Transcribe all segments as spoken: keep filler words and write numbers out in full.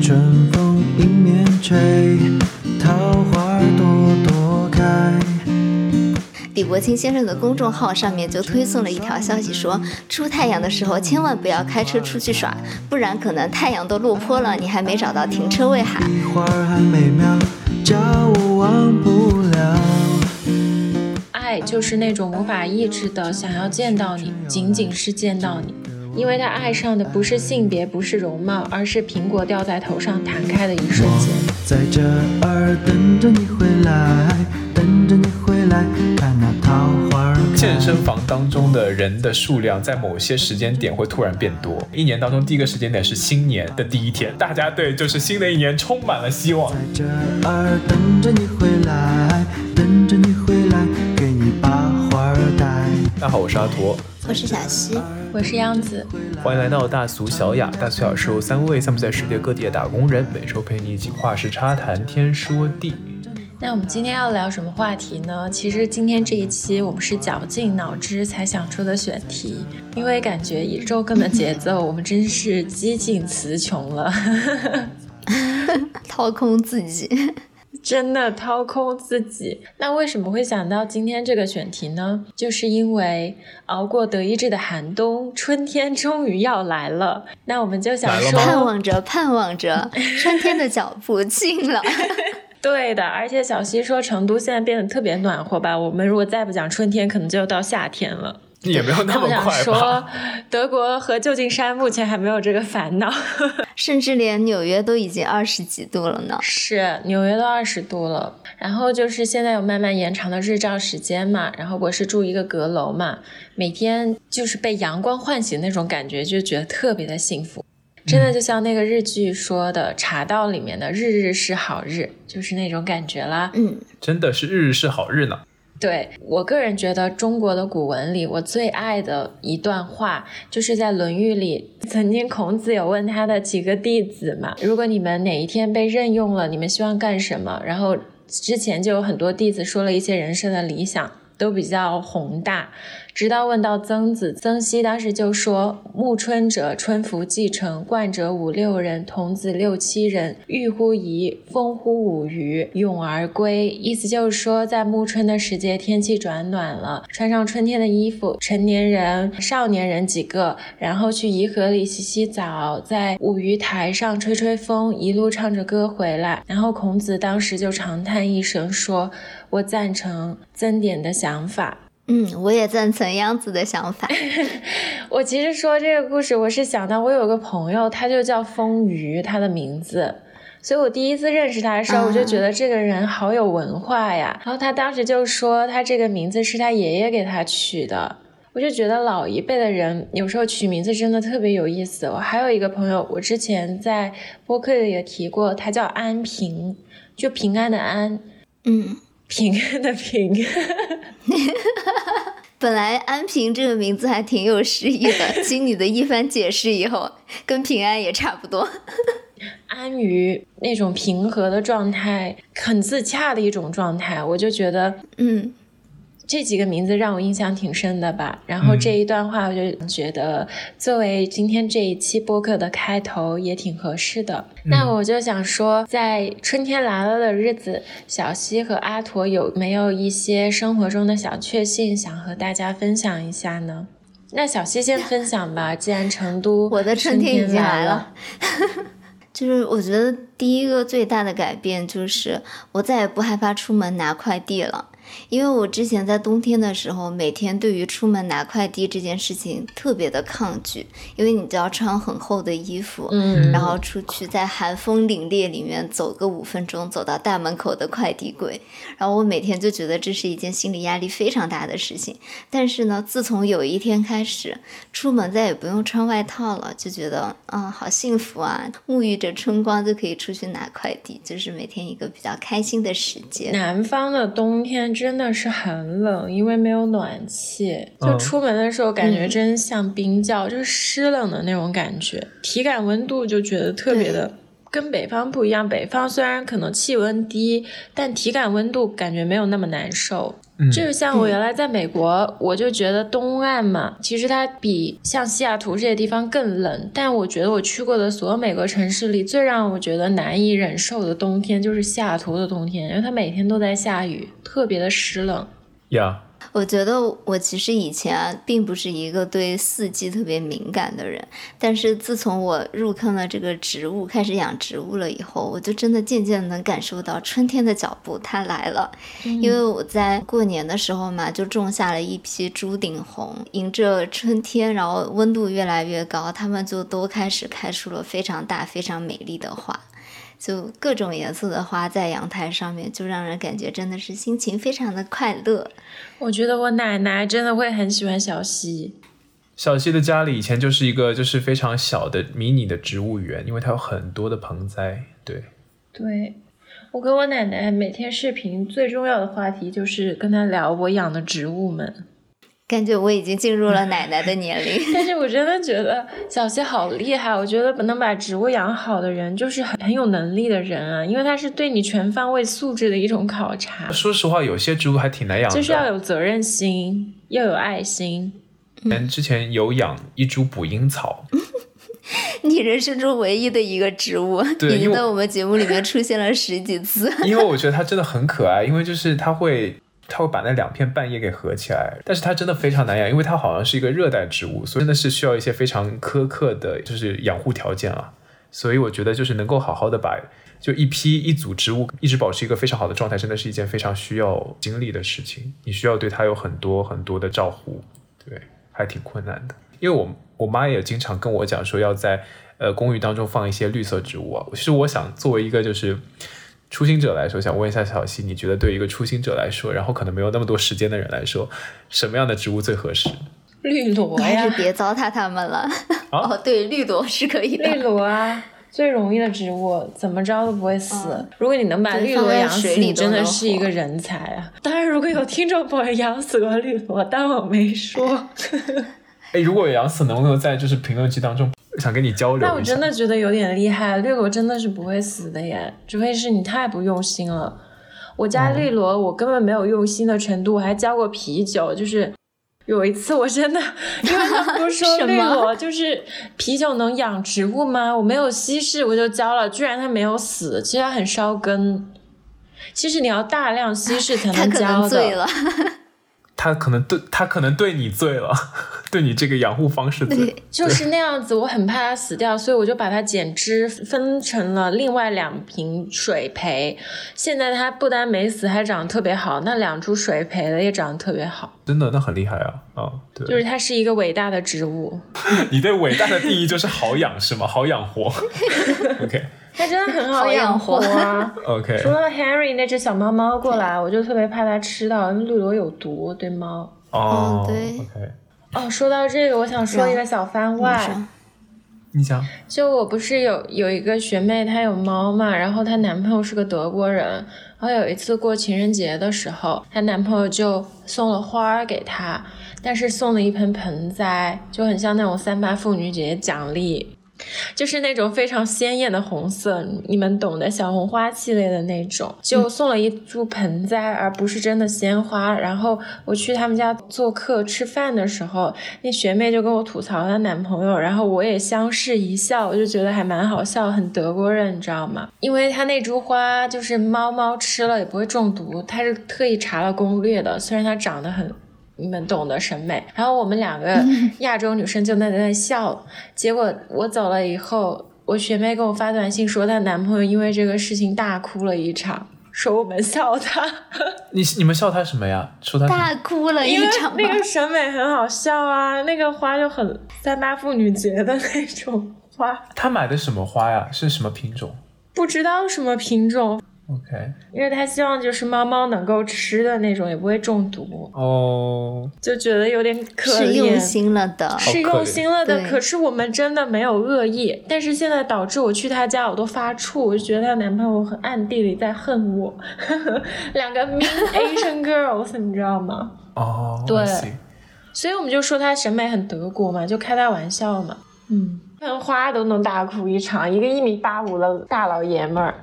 春风迎面吹，桃花朵朵开。李伯清先生的公众号上面就推送了一条消息说，出太阳的时候千万不要开车出去耍，不然可能太阳都落坡了，你还没找到停车位哈。一会儿还美妙，叫我忘不了。爱就是那种无法抑制的想要见到你，仅仅是见到你，因为他爱上的不是性别，不是容貌，而是苹果掉在头上弹开的一瞬间。在这儿等着你回来，等着你回来，看那桃花。健身房当中的人的数量在某些时间点会突然变多，一年当中第一个时间点是新年的第一天，大家对就是新的一年充满了希望。在这儿等着你回来，等着你回来。大家好，我是阿驼，我是小西，我是杨子，欢迎来到大俗小雅。大俗小雅是由三位散布在世界各地的打工人，每周陪你一起话事插谈天说地。那我们今天要聊什么话题呢？其实今天这一期我们是绞尽脑汁才想出的选题，因为感觉以周更的节奏，我们真是几近词穷了，掏空自己。真的掏空自己。那为什么会想到今天这个选题呢？就是因为熬过德意志的寒冬，春天终于要来了。那我们就想说，盼望着盼望着春天的脚步近了。对的，而且小西说成都现在变得特别暖和吧，我们如果再不讲春天可能就到夏天了。也没有那么快吧。我想说德国和旧金山目前还没有这个烦恼。甚至连纽约都已经二十几度了呢。是，纽约都二十度了。然后就是现在有慢慢延长的日照时间嘛，然后我是住一个阁楼嘛，每天就是被阳光唤醒那种感觉，就觉得特别的幸福。真的就像那个日剧说的茶道里面的日日是好日，就是那种感觉啦。嗯，真的是日日是好日呢。对，我个人觉得中国的古文里我最爱的一段话就是在《论语》里，曾经孔子有问他的几个弟子嘛，如果你们哪一天被任用了，你们希望干什么？然后之前就有很多弟子说了一些人生的理想，都比较宏大，直到问到曾子，曾皙当时就说，暮春者春服既成，冠者五六人，童子六七人，欲乎沂，风乎舞雩，咏而归。意思就是说，在暮春的时节，天气转暖了，穿上春天的衣服，成年人少年人几个，然后去沂河里洗洗澡，在舞雩台上吹吹风，一路唱着歌回来。然后孔子当时就长叹一声说，我赞成曾点的想法。嗯，我也赞成杨子的想法。我其实说这个故事，我是想到我有个朋友，他就叫风鱼，他的名字。所以我第一次认识他的时候，我就觉得这个人好有文化呀。嗯、然后他当时就说，他这个名字是他爷爷给他取的。我就觉得老一辈的人有时候取名字真的特别有意思。我还有一个朋友，我之前在播客里也提过，他叫安平，就平安的安。嗯。平安的平本来安平这个名字还挺有诗意的，经你的一番解释以后，跟平安也差不多。安于那种平和的状态，很自洽的一种状态，我就觉得嗯，这几个名字让我印象挺深的吧。然后这一段话我就觉得作为今天这一期播客的开头也挺合适的。那我就想说，在春天来了的日子，小西和阿驼有没有一些生活中的小确幸想和大家分享一下呢？那小西先分享吧，既然成都我的春天已经来了。就是我觉得第一个最大的改变就是我再也不害怕出门拿快递了，因为我之前在冬天的时候，每天对于出门拿快递这件事情特别的抗拒，因为你就要穿很厚的衣服，嗯，然后出去在寒风凛冽里面走个五分钟，走到大门口的快递柜，然后我每天就觉得这是一件心理压力非常大的事情。但是呢，自从有一天开始，出门再也不用穿外套了，就觉得嗯，好幸福啊，沐浴着春光就可以出去拿快递，就是每天一个比较开心的时间。南方的冬天真的是很冷，因为没有暖气，就出门的时候感觉真像冰窖、嗯、就是湿冷的那种感觉，体感温度就觉得特别的跟北方不一样。北方虽然可能气温低，但体感温度感觉没有那么难受。嗯、就是像我原来在美国、嗯、我就觉得东岸嘛，其实它比像西雅图这些地方更冷，但我觉得我去过的所有美国城市里最让我觉得难以忍受的冬天就是西雅图的冬天，因为它每天都在下雨，特别的湿冷。呀、yeah.我觉得我其实以前、啊、并不是一个对四季特别敏感的人，但是自从我入坑了这个植物，开始养植物了以后，我就真的渐渐能感受到春天的脚步它来了、嗯、因为我在过年的时候嘛，就种下了一批朱顶红，迎着春天，然后温度越来越高，它们就都开始开出了非常大非常美丽的花，就各种颜色的花在阳台上面，就让人感觉真的是心情非常的快乐。我觉得我奶奶真的会很喜欢小溪。小溪的家里以前就是一个就是非常小的迷你的植物园，因为它有很多的盆栽。对对，我跟我奶奶每天视频最重要的话题就是跟她聊我养的植物们，感觉我已经进入了奶奶的年龄。但是我真的觉得小溪好厉害，我觉得能把植物养好的人就是很很有能力的人啊，因为他是对你全方位素质的一种考察。说实话有些植物还挺难养的，就是要有责任心，要有爱心。嗯，之前有养一株捕蝇草。你人生中唯一的一个植物，已经在我们节目里面出现了十几次。因为我觉得它真的很可爱，因为就是它会它会把那两片瓣叶给合起来，但是它真的非常难养，因为它好像是一个热带植物，所以真的是需要一些非常苛刻的就是养护条件啊。所以我觉得就是能够好好的把就一批一组植物一直保持一个非常好的状态，真的是一件非常需要精力的事情，你需要对它有很多很多的照顾，对，还挺困难的。因为我我妈也经常跟我讲说要在呃公寓当中放一些绿色植物啊。其实我想作为一个就是初心者来说，想问一下小溪，你觉得对一个初心者来说，然后可能没有那么多时间的人来说，什么样的植物最合适？绿萝呀，还是别糟蹋它们了、啊、哦，对，绿萝是可以的，绿萝啊，最容易的植物，怎么着都不会死、嗯、如果你能把绿萝养死，你真的是一个人才啊。当然如果有听众朋友养死过绿萝，但我没说。哎，如果有养死，能不能在就是评论区当中想跟你交流一下？但我真的觉得有点厉害，绿萝真的是不会死的耶，除非是你太不用心了。我家绿萝我根本没有用心的程度，我还浇过啤酒。就是有一次我真的，因为他们不是说绿萝就是啤酒能养植物吗？我没有稀释我就浇了，居然它没有死。其实它很烧根，其实你要大量稀释才能浇的。它可能醉了。他可能对他可能对你醉了，对你这个养护方式醉。对，就是那样子，我很怕它死掉，所以我就把它剪枝分成了另外两瓶水培。现在它不但没死，还长得特别好。那两株水培的也长得特别好，真的，那很厉害啊啊、哦！对，就是它是一个伟大的植物。你对伟大的定义就是好养是吗？好养活。OK。它真的很好养活啊。OK， 除了 Harry 那只小猫猫过来，我就特别怕它吃到，因为绿萝有毒对猫。哦、oh, 对。OK。哦，说到这个，我想说一个小番外。你想？就我不是有有一个学妹，她有猫嘛，然后她男朋友是个德国人，然后有一次过情人节的时候，她男朋友就送了花给她，但是送了一盆盆栽，就很像那种三八妇女节奖励。就是那种非常鲜艳的红色，你们懂的，小红花系列的那种，就送了一株盆栽，而不是真的鲜花。然后我去他们家做客吃饭的时候，那学妹就跟我吐槽她男朋友，然后我也相视一笑，我就觉得还蛮好笑，很德国人，你知道吗？因为她那株花就是猫猫吃了也不会中毒，她是特意查了攻略的，虽然它长得很，你们懂得审美。然后我们两个亚洲女生就在那笑。结果我走了以后，我学妹给我发短信说她男朋友因为这个事情大哭了一场，说我们笑他。你你们笑他什么呀？说他大哭了一场，因为那个审美很好笑啊，那个花就很三八妇女节的那种花。他买的什么花呀？是什么品种？不知道什么品种。OK， 因为他希望就是猫猫能够吃的那种，也不会中毒哦， oh, 就觉得有点可怜，是用心了的，是用心了的。可是我们真的没有恶意，但是现在导致我去他家我都发怵，我就觉得他男朋友很暗地里在恨我。两个 mean Asian girls， 你知道吗？哦、oh, ，对，所以我们就说他审美很德国嘛，就开他玩笑嘛。嗯，看花都能大哭一场，一个一米八五的大老爷们儿。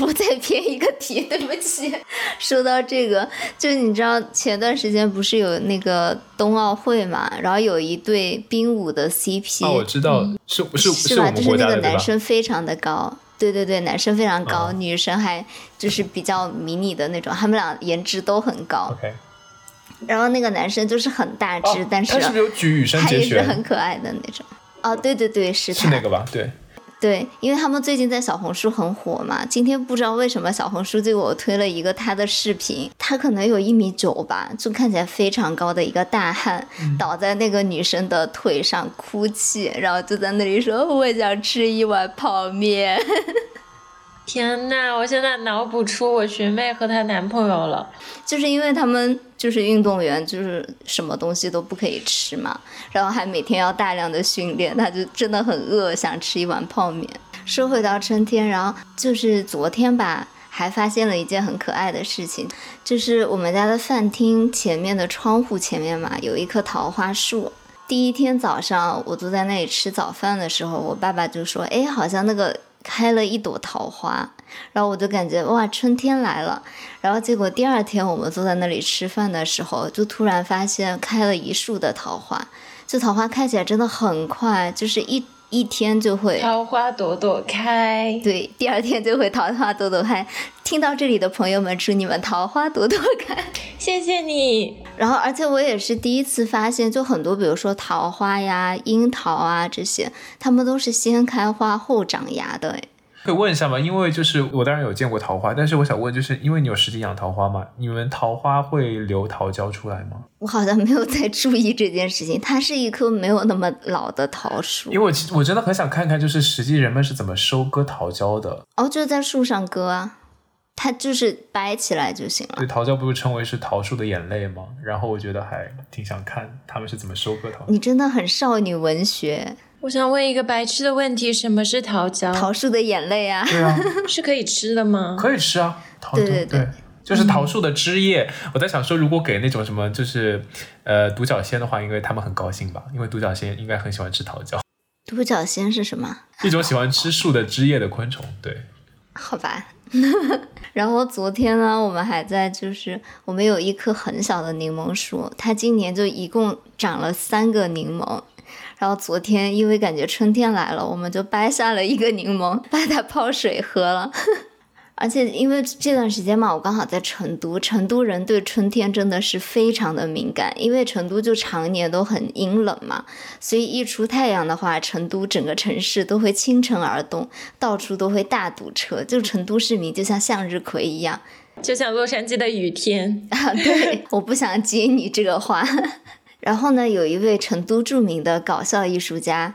我再偏一个题，对不起。说到这个，就你知道前段时间不是有那个冬奥会嘛，然后有一对冰舞的 C P。啊，我知道，嗯、是是 是, 是我们国家的，就是那个男生非常的高。对对对，男生非常高，嗯、女生还就是比较迷你的那种，他们俩颜值都很高。Okay. 然后那个男生就是很大只，哦、但是他是不是有举羽生结弦？还是很可爱的那种。哦，对对对，是他。是那个吧？对。对，因为他们最近在小红书很火嘛。今天不知道为什么小红书就给我推了一个他的视频，他可能有一米九吧，就看起来非常高的一个大汉，嗯、倒在那个女生的腿上哭泣，然后就在那里说：“我想吃一碗泡面。”天哪！我现在脑补出我学妹和她男朋友了，就是因为他们就是运动员，就是什么东西都不可以吃嘛，然后还每天要大量的训练，她就真的很饿，想吃一碗泡面。说回到春天，然后就是昨天吧，还发现了一件很可爱的事情，就是我们家的饭厅前面的窗户前面嘛，有一棵桃花树。第一天早上我坐在那里吃早饭的时候，我爸爸就说：“哎，好像那个开了一朵桃花。”然后我就感觉哇，春天来了。然后结果第二天我们坐在那里吃饭的时候，就突然发现开了一树的桃花。就桃花开起来真的很快，就是一一天就会桃花朵朵开。对，第二天就会桃花朵朵开。听到这里的朋友们，祝你们桃花朵朵开，谢谢你。然后而且我也是第一次发现，就很多比如说桃花呀、樱桃啊这些，它们都是先开花后长芽的。可以问一下吗？因为就是我当然有见过桃花，但是我想问，就是因为你有实际养桃花吗？你们桃花会留桃胶出来吗？我好像没有在注意这件事情，它是一棵没有那么老的桃树。因为我我真的很想看看，就是实际人们是怎么收割桃胶的。哦，就是在树上割啊，它就是掰起来就行了。对，桃胶不是称为是桃树的眼泪吗？然后我觉得还挺想看他们是怎么收割桃胶。你真的很少女文学。我想问一个白痴的问题，什么是桃胶？桃树的眼泪啊。对啊。是可以吃的吗？可以吃啊。桃对对 对, 对，就是桃树的枝叶。嗯、我在想说，如果给那种什么就是呃独角仙的话，因为他们很高兴吧，因为独角仙应该很喜欢吃桃胶。独角仙是什么？一种喜欢吃树的枝叶的昆虫。对，好吧。然后昨天呢，我们还在就是我们有一棵很小的柠檬树，它今年就一共长了三个柠檬。然后昨天因为感觉春天来了，我们就掰下了一个柠檬，把它泡水喝了。而且因为这段时间嘛，我刚好在成都，成都人对春天真的是非常的敏感，因为成都就常年都很阴冷嘛，所以一出太阳的话，成都整个城市都会倾城而动，到处都会大堵车，就成都市民就像向日葵一样，就像洛杉矶的雨天。啊，对，我不想接你这个话。然后呢，有一位成都著名的搞笑艺术家，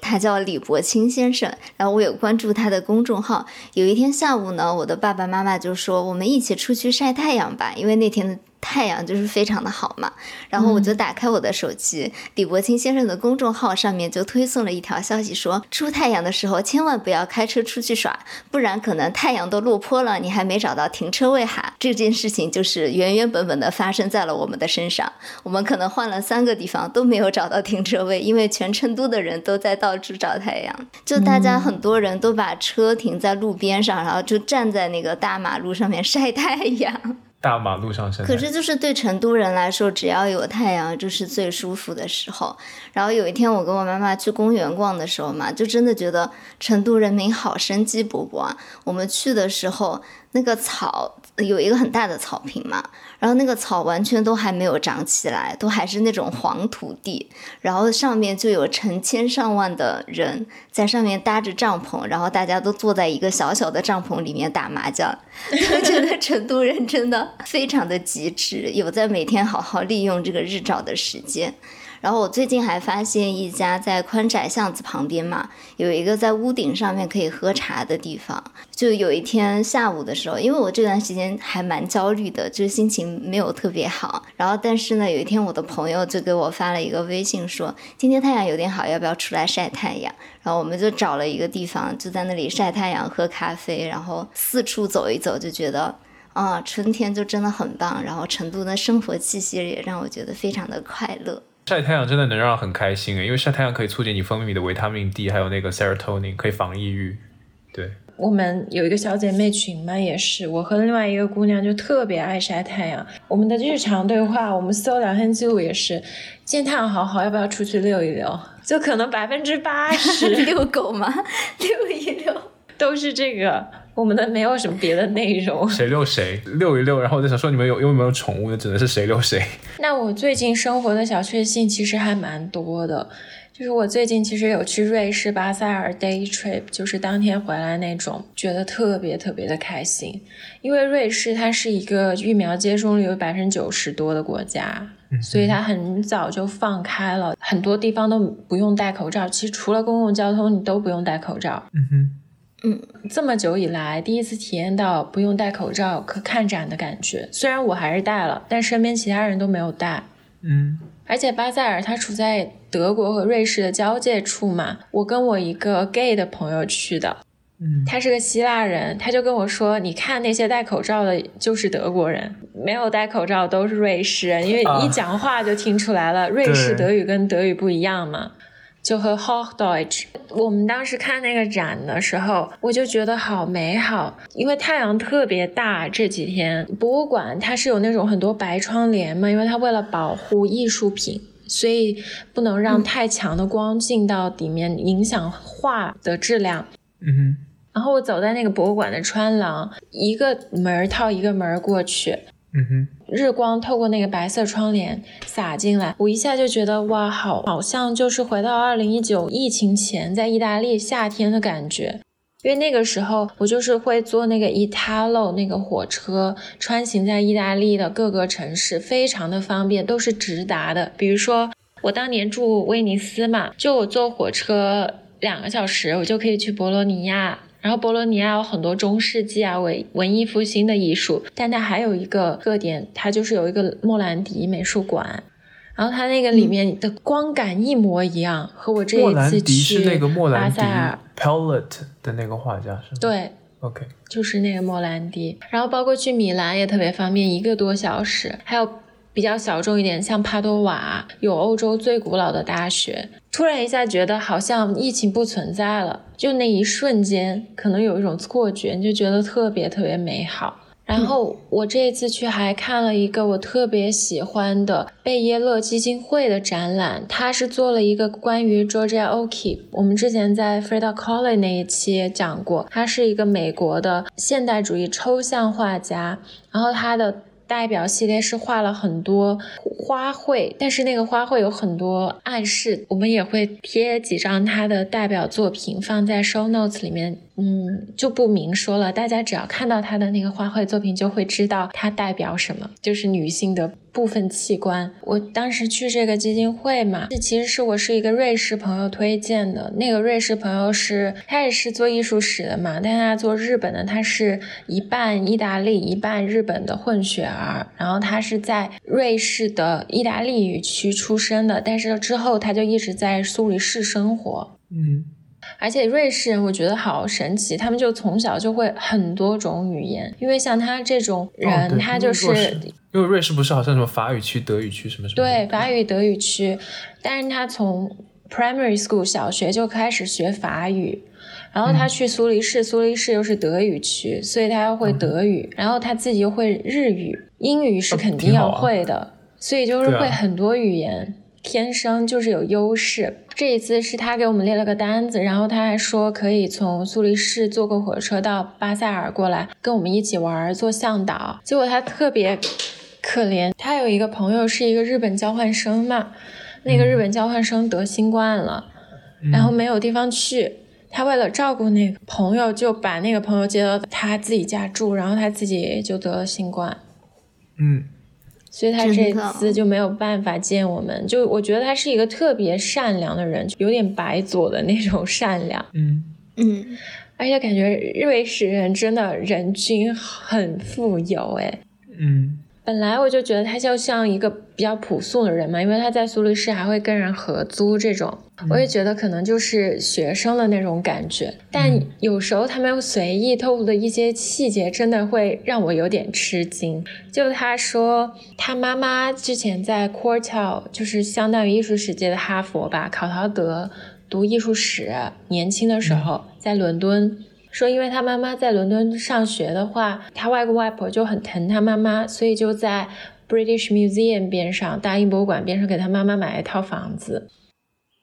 他叫李伯清先生，然后我有关注他的公众号。有一天下午呢，我的爸爸妈妈就说我们一起出去晒太阳吧，因为那天的太阳就是非常的好嘛。然后我就打开我的手机，嗯、李伯清先生的公众号上面就推送了一条消息说，出太阳的时候千万不要开车出去耍，不然可能太阳都落坡了，你还没找到停车位哈。这件事情就是原原本本的发生在了我们的身上，我们可能换了三个地方都没有找到停车位，因为全成都的人都在到处找太阳，就大家很多人都把车停在路边上，嗯、然后就站在那个大马路上面晒太阳。大马路上晒，可是就是对成都人来说，只要有太阳就是最舒服的时候。然后有一天我跟我妈妈去公园逛的时候嘛，就真的觉得成都人民好生机勃勃啊。我们去的时候，那个草有一个很大的草坪嘛，然后那个草完全都还没有长起来，都还是那种黄土地，然后上面就有成千上万的人在上面搭着帐篷，然后大家都坐在一个小小的帐篷里面打麻将。我觉得成都人真的非常的极致，有在每天好好利用这个日照的时间。然后我最近还发现一家在宽窄巷子旁边嘛，有一个在屋顶上面可以喝茶的地方。就有一天下午的时候，因为我这段时间还蛮焦虑的，就是心情没有特别好。然后但是呢，有一天我的朋友就给我发了一个微信说，今天太阳有点好，要不要出来晒太阳？然后我们就找了一个地方，就在那里晒太阳、喝咖啡，然后四处走一走，就觉得啊，春天就真的很棒。然后成都的生活气息也让我觉得非常的快乐。晒太阳真的能让很开心，因为晒太阳可以促进你分泌的维他命 D 还有那个 serotonin， 可以防抑郁。对，我们有一个小姐妹群嘛，也是我和另外一个姑娘就特别爱晒太阳，我们的日常对话，我们搜聊天记录也是见太阳好好，要不要出去溜一溜，就可能百分之八十遛狗嘛，溜一溜都是这个，我们的没有什么别的内容，谁遛谁遛一遛，然后我在想说你们有有没有宠物，只能是谁遛谁。那我最近生活的小确幸其实还蛮多的，就是我最近其实有去瑞士巴塞尔 day trip， 就是当天回来那种，觉得特别特别的开心，因为瑞士它是一个疫苗接种率有百分之九十多的国家，所以它很早就放开了，很多地方都不用戴口罩，其实除了公共交通你都不用戴口罩。嗯哼，嗯，这么久以来第一次体验到不用戴口罩可看展的感觉，虽然我还是戴了，但身边其他人都没有戴。嗯，而且巴塞尔它处在德国和瑞士的交界处嘛，我跟我一个 gay 的朋友去的，嗯，他是个希腊人，他就跟我说你看那些戴口罩的就是德国人，没有戴口罩都是瑞士人，因为一讲话就听出来了，啊，瑞士德语跟德语不一样嘛，就和 Hochdeutsch。 我们当时看那个展的时候我就觉得好美好，因为太阳特别大，这几天博物馆它是有那种很多白窗帘嘛，因为它为了保护艺术品，所以不能让太强的光进到里面，嗯，影响画的质量。嗯哼，然后我走在那个博物馆的穿廊，一个门套一个门过去，嗯哼，日光透过那个白色窗帘洒进来，我一下就觉得哇，好好像就是回到二零一九疫情前在意大利夏天的感觉。因为那个时候我就是会坐那个 Italo 那个火车穿行在意大利的各个城市，非常的方便，都是直达的。比如说我当年住威尼斯嘛，就我坐火车两个小时我就可以去博洛尼亚，然后博洛尼亚有很多中世纪啊文文艺复兴的艺术，但它还有一个特点，它就是有一个莫兰迪美术馆，然后它那个里面的光感一模一样，嗯，和我这一次去巴塞尔。莫兰迪是那个莫兰迪 Pellet 的那个画家是吗？对， OK， 就是那个莫兰迪。然后包括去米兰也特别方便，一个多小时。还有比较小众一点，像帕多瓦有欧洲最古老的大学。突然一下觉得好像疫情不存在了，就那一瞬间可能有一种错觉，你就觉得特别特别美好。然后我这一次去还看了一个我特别喜欢的贝耶勒基金会的展览，它是做了一个关于 Georgia O'Keeffe， 我们之前在 Freda Colley 那一期也讲过，他是一个美国的现代主义抽象画家，然后他的代表系列是画了很多花卉，但是那个花卉有很多暗示，我们也会贴几张他的代表作品放在 show notes 里面，嗯，就不明说了，大家只要看到他的那个花卉作品就会知道他代表什么，就是女性的部分器官。我当时去这个基金会嘛，这其实是我是一个瑞士朋友推荐的，那个瑞士朋友是他也是做艺术史的嘛，但他做日本的，他是一半意大利一半日本的混血儿，然后他是在瑞士的意大利语区出生的，但是之后他就一直在苏黎世生活。嗯，而且瑞士人我觉得好神奇，他们就从小就会很多种语言，因为像他这种人，哦，他就是因为瑞士不是好像什么法语区德语区什么什么，对，法语德语区，但是他从 primary school 小学就开始学法语，然后他去苏黎世，嗯，苏黎世又是德语区，所以他要会德语，嗯，然后他自己又会日语，英语是肯定要会的，啊，所以就是会很多语言，啊，天生就是有优势。这一次是他给我们列了个单子，然后他还说可以从苏黎世坐个火车到巴塞尔过来跟我们一起玩，做向导。结果他特别可怜，他有一个朋友是一个日本交换生嘛，那个日本交换生得新冠了，嗯，然后没有地方去，他为了照顾那个朋友，就把那个朋友接到他自己家住，然后他自己就得了新冠。嗯，所以他这次就没有办法见我们。就我觉得他是一个特别善良的人，有点白左的那种善良。嗯嗯，而且感觉瑞士人真的人均很富有哎。嗯。本来我就觉得他就像一个比较朴素的人嘛，因为他在苏黎世还会跟人合租这种，我也觉得可能就是学生的那种感觉，但有时候他们随意透露的一些细节真的会让我有点吃惊。就他说他妈妈之前在 Courtauld 就是相当于艺术世界的哈佛吧，考陶德读艺术史，年轻的时候在伦敦，说因为他妈妈在伦敦上学的话，他外公外婆就很疼他妈妈，所以就在 British Museum 边上，大英博物馆边上给他妈妈买了一套房子，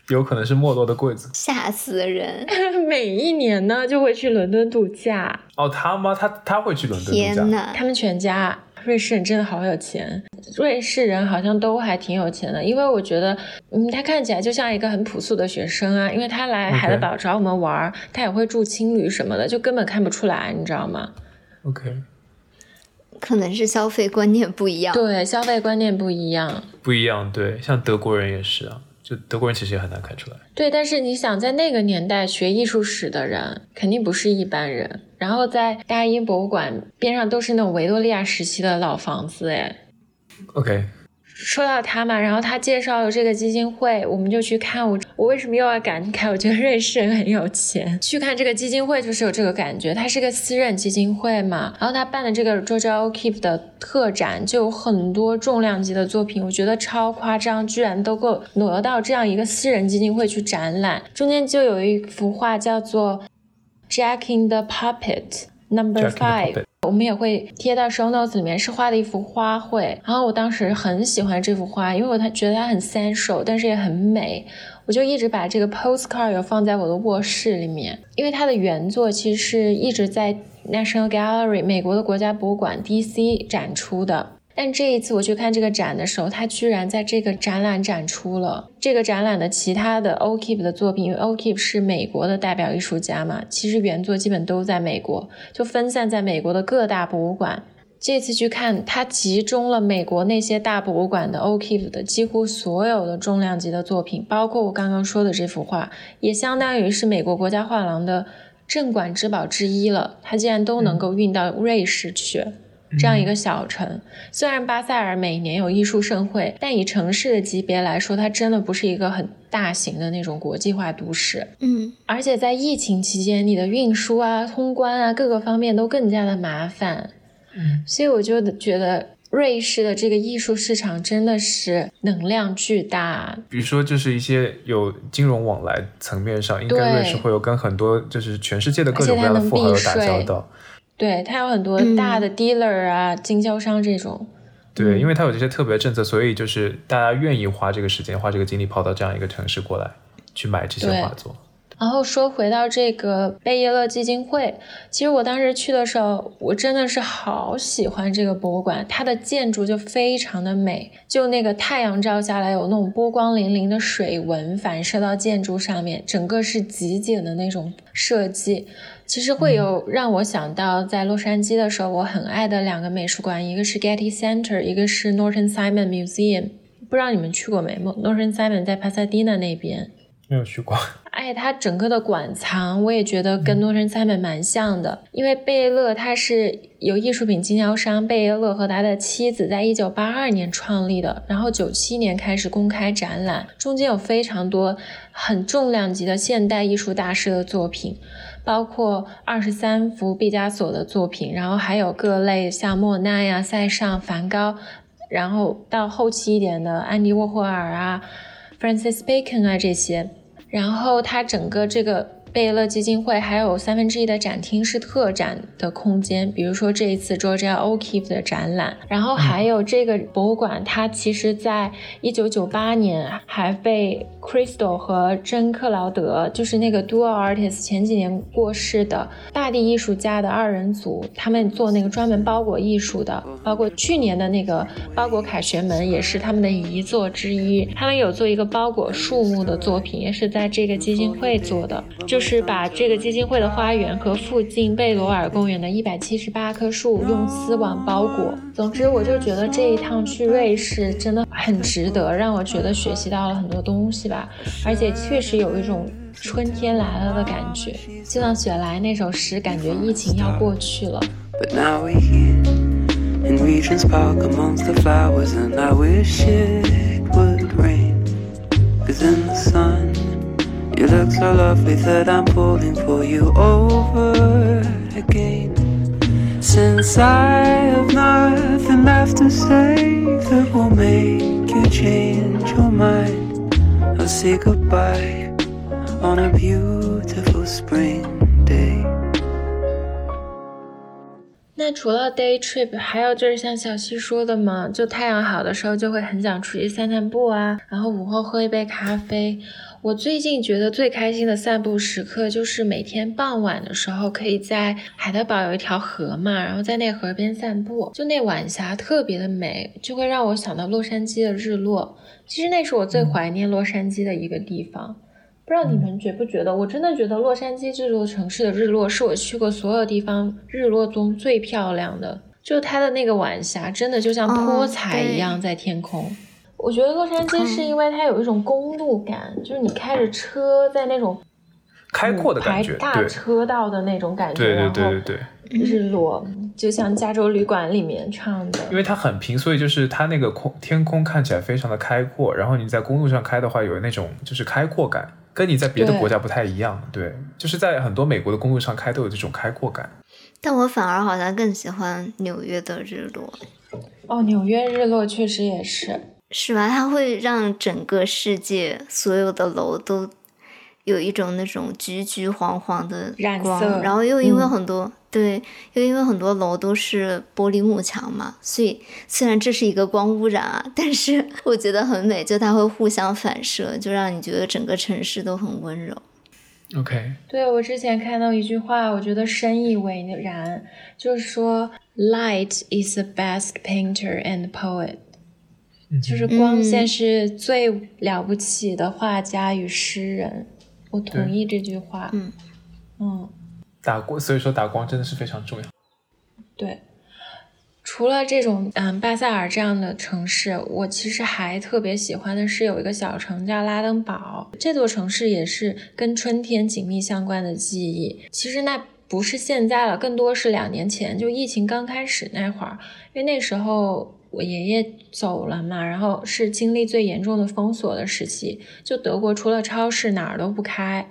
有可能是没落的柜子，吓死人。每一年呢就会去伦敦度假。哦，他吗？他他会去伦敦度假？天哪，他们全家。瑞士人真的好有钱，瑞士人好像都还挺有钱的，因为我觉得，嗯，他看起来就像一个很朴素的学生啊，因为他来海德堡找我们玩， okay. 他也会住青旅什么的，就根本看不出来，你知道吗 ？OK， 可能是消费观念不一样，对，消费观念不一样，不一样，对，像德国人也是啊，就德国人其实也很难看出来。对，但是你想，在那个年代学艺术史的人肯定不是一般人。然后在大英博物馆边上都是那种维多利亚时期的老房子哎。OK， 说到他嘛，然后他介绍了这个基金会，我们就去看。我我为什么又要感慨？我觉得瑞士人很有钱。去看这个基金会就是有这个感觉，它是个私人基金会嘛。然后他办的这个 Georgia O'Keeffe 的特展就有很多重量级的作品，我觉得超夸张，居然都够挪到这样一个私人基金会去展览。中间就有一幅画叫做Jack in the Puppet number five， 我们也会贴到 show notes 里面，是画的一幅花卉，然后我当时很喜欢这幅花，因为我觉得它很 sensual 但是也很美，我就一直把这个 postcard 有放在我的卧室里面，因为它的原作其实是一直在 National Gallery 美国的国家博物馆 D C 展出的，但这一次我去看这个展的时候，它居然在这个展览展出了这个展览的其他的 O'Keeffe 的作品，因为 O'Keeffe 是美国的代表艺术家嘛，其实原作基本都在美国，就分散在美国的各大博物馆。这次去看，它集中了美国那些大博物馆的 O'Keeffe 的几乎所有的重量级的作品，包括我刚刚说的这幅画，也相当于是美国国家画廊的镇馆之宝之一了，它竟然都能够运到瑞士去。嗯这样一个小城，虽然巴塞尔每年有艺术盛会，但以城市的级别来说，它真的不是一个很大型的那种国际化都市。嗯，而且在疫情期间，你的运输啊、通关啊各个方面都更加的麻烦。嗯，所以我就觉得瑞士的这个艺术市场真的是能量巨大，比如说就是一些有金融往来层面上，应该瑞士会有跟很多就是全世界的各种各样的富豪有打交道。对，它有很多大的 dealer 啊、嗯、经销商这种，对，因为它有这些特别政策，所以就是大家愿意花这个时间花这个精力跑到这样一个城市过来去买这些画作。然后说回到这个贝叶勒基金会，其实我当时去的时候我真的是好喜欢这个博物馆，它的建筑就非常的美，就那个太阳照下来有那种波光粼粼的水纹反射到建筑上面，整个是极简的那种设计，其实会有让我想到在洛杉矶的时候我很爱的两个美术馆，一个是 Getty Center， 一个是 Norton Simon Museum， 不知道你们去过没 Norton Simon 在 Pasadena 那边，没有去过。哎，它整个的馆藏我也觉得跟诺顿 Simon 蛮像的，因为贝耶勒它是由艺术品经销商贝耶勒和他的妻子在一九八二年创立的，然后九七年开始公开展览，中间有非常多很重量级的现代艺术大师的作品，包括二十三幅毕加索的作品，然后还有各类像莫奈呀、塞尚、梵高，然后到后期一点的安迪沃霍尔啊、Francis Bacon 啊这些。然后它整个这个贝耶勒基金会还有三分之一的展厅是特展的空间，比如说这一次 Georgia O'Keeffe 的展览，然后还有这个博物馆，它其实在一九九八年还被 Christo 和珍克劳德，就是那个 Dual Artist 前几年过世的大地艺术家的二人组，他们做那个专门包裹艺术的，包括去年的那个包裹凯旋门也是他们的遗作之一，他们有做一个包裹树木的作品，也是在这个基金会做的，就是是把这个基金会的花园和附近贝罗尔公园的一百七十八棵树用丝网包裹。总之我就觉得这一趟去瑞士真的很值得，让我觉得学习到了很多东西吧，而且确实有一种春天来了的感觉，就像雪莱那首诗，感觉疫情要过去了。But now we're here, and reach and spark amongst the flowers. And I wish it would rain, 'cause in the sun you look so lovely that I'm pulling for you over again. Since I have nothing left to say that will make you change your mind, I'll say goodbye on a beautiful spring day. 那除了 day trip 还有就是像小西说的嘛，就太阳好的时候就会很想出去散散步啊，然后午后喝一杯咖啡。我最近觉得最开心的散步时刻就是每天傍晚的时候，可以在海德堡有一条河嘛，然后在那河边散步，就那晚霞特别的美，就会让我想到洛杉矶的日落。其实那是我最怀念洛杉矶的一个地方，不知道你们觉不觉得，我真的觉得洛杉矶这座城市的日落是我去过所有地方日落中最漂亮的，就它的那个晚霞真的就像泼彩一样在天空。Oh, 我觉得洛杉矶是因为它有一种公路感，就是你开着车在那种开阔的感觉，大车道的那种感觉，对对对对对，日落就像加州旅馆里面唱的，因为它很平，所以就是它那个空天空看起来非常的开阔，然后你在公路上开的话有那种就是开阔感，跟你在别的国家不太一样。 对, 对，就是在很多美国的公路上开都有这种开阔感，但我反而好像更喜欢纽约的日落。哦，纽约日落确实也是，是吧？它会让整个世界所有的楼都有一种那种橘橘黄黄的染色，然后又因为很多、嗯、对，又因为很多楼都是玻璃幕墙嘛，所以虽然这是一个光污染啊，但是我觉得很美，就它会互相反射，就让你觉得整个城市都很温柔。 OK， 对，我之前看到一句话我觉得深以为然，就是说 Light is the best painter and poet，就是光线是最了不起的画家与诗人、嗯、我同意这句话。嗯嗯，打光，所以说打光真的是非常重要。对，除了这种嗯巴塞尔这样的城市，我其实还特别喜欢的是有一个小城叫拉登堡，这座城市也是跟春天紧密相关的记忆。其实那不是现在了，更多是两年前，就疫情刚开始那会儿，因为那时候我爷爷走了嘛，然后是经历最严重的封锁的时期，就德国除了超市哪儿都不开，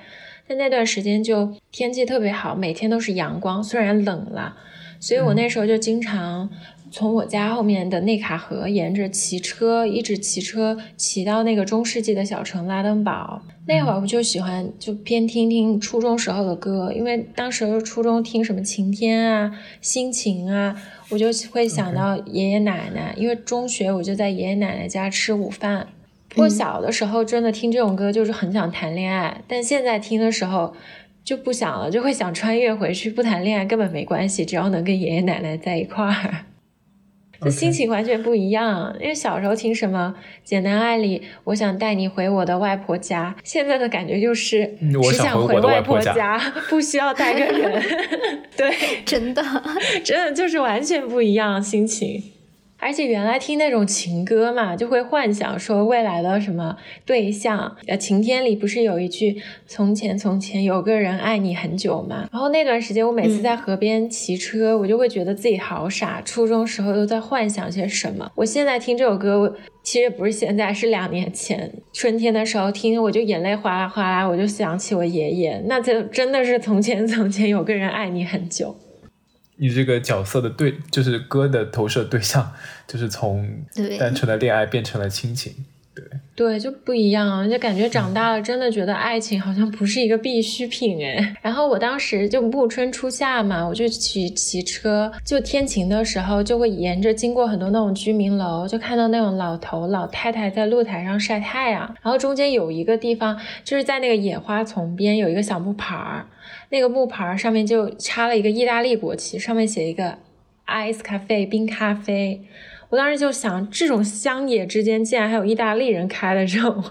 但那段时间就天气特别好，每天都是阳光，虽然冷了，所以我那时候就经常从我家后面的内卡河沿着骑车，一直骑车骑到那个中世纪的小城拉登堡。那会儿我就喜欢就偏听听初中时候的歌，因为当时初中听什么晴天啊、心情啊，我就会想到爷爷奶奶、okay. 因为中学我就在爷爷奶奶家吃午饭。不过小的时候真的听这种歌就是很想谈恋爱、嗯、但现在听的时候就不想了，就会想穿越回去，不谈恋爱根本没关系，只要能跟爷爷奶奶在一块儿，这心情完全不一样、okay. 因为小时候听什么简单爱里我想带你回我的外婆家，现在的感觉就是只想回外婆 家, 外婆家不需要带个人对，真的真的就是完全不一样心情。而且原来听那种情歌嘛，就会幻想说未来的什么对象，呃，晴天里不是有一句从前从前有个人爱你很久嘛？然后那段时间我每次在河边骑车、嗯、我就会觉得自己好傻，初中时候都在幻想些什么。我现在听这首歌，我其实不是现在，是两年前春天的时候听，我就眼泪哗啦哗啦，我就想起我爷爷，那就真的是从前从前有个人爱你很久。你这个角色的对，就是歌的投射对象，就是从单纯的恋爱变成了亲情，对对，就不一样，就感觉长大了，真的觉得爱情好像不是一个必需品哎。然后我当时就暮春初夏嘛，我就去骑车，就天晴的时候就会沿着经过很多那种居民楼，就看到那种老头老太太在露台上晒太阳，然后中间有一个地方就是在那个野花丛边有一个小木牌，那个木牌上面就插了一个意大利国旗，上面写一个 Ice Cafe 冰咖啡。我当时就想，这种乡野之间竟然还有意大利人开的这种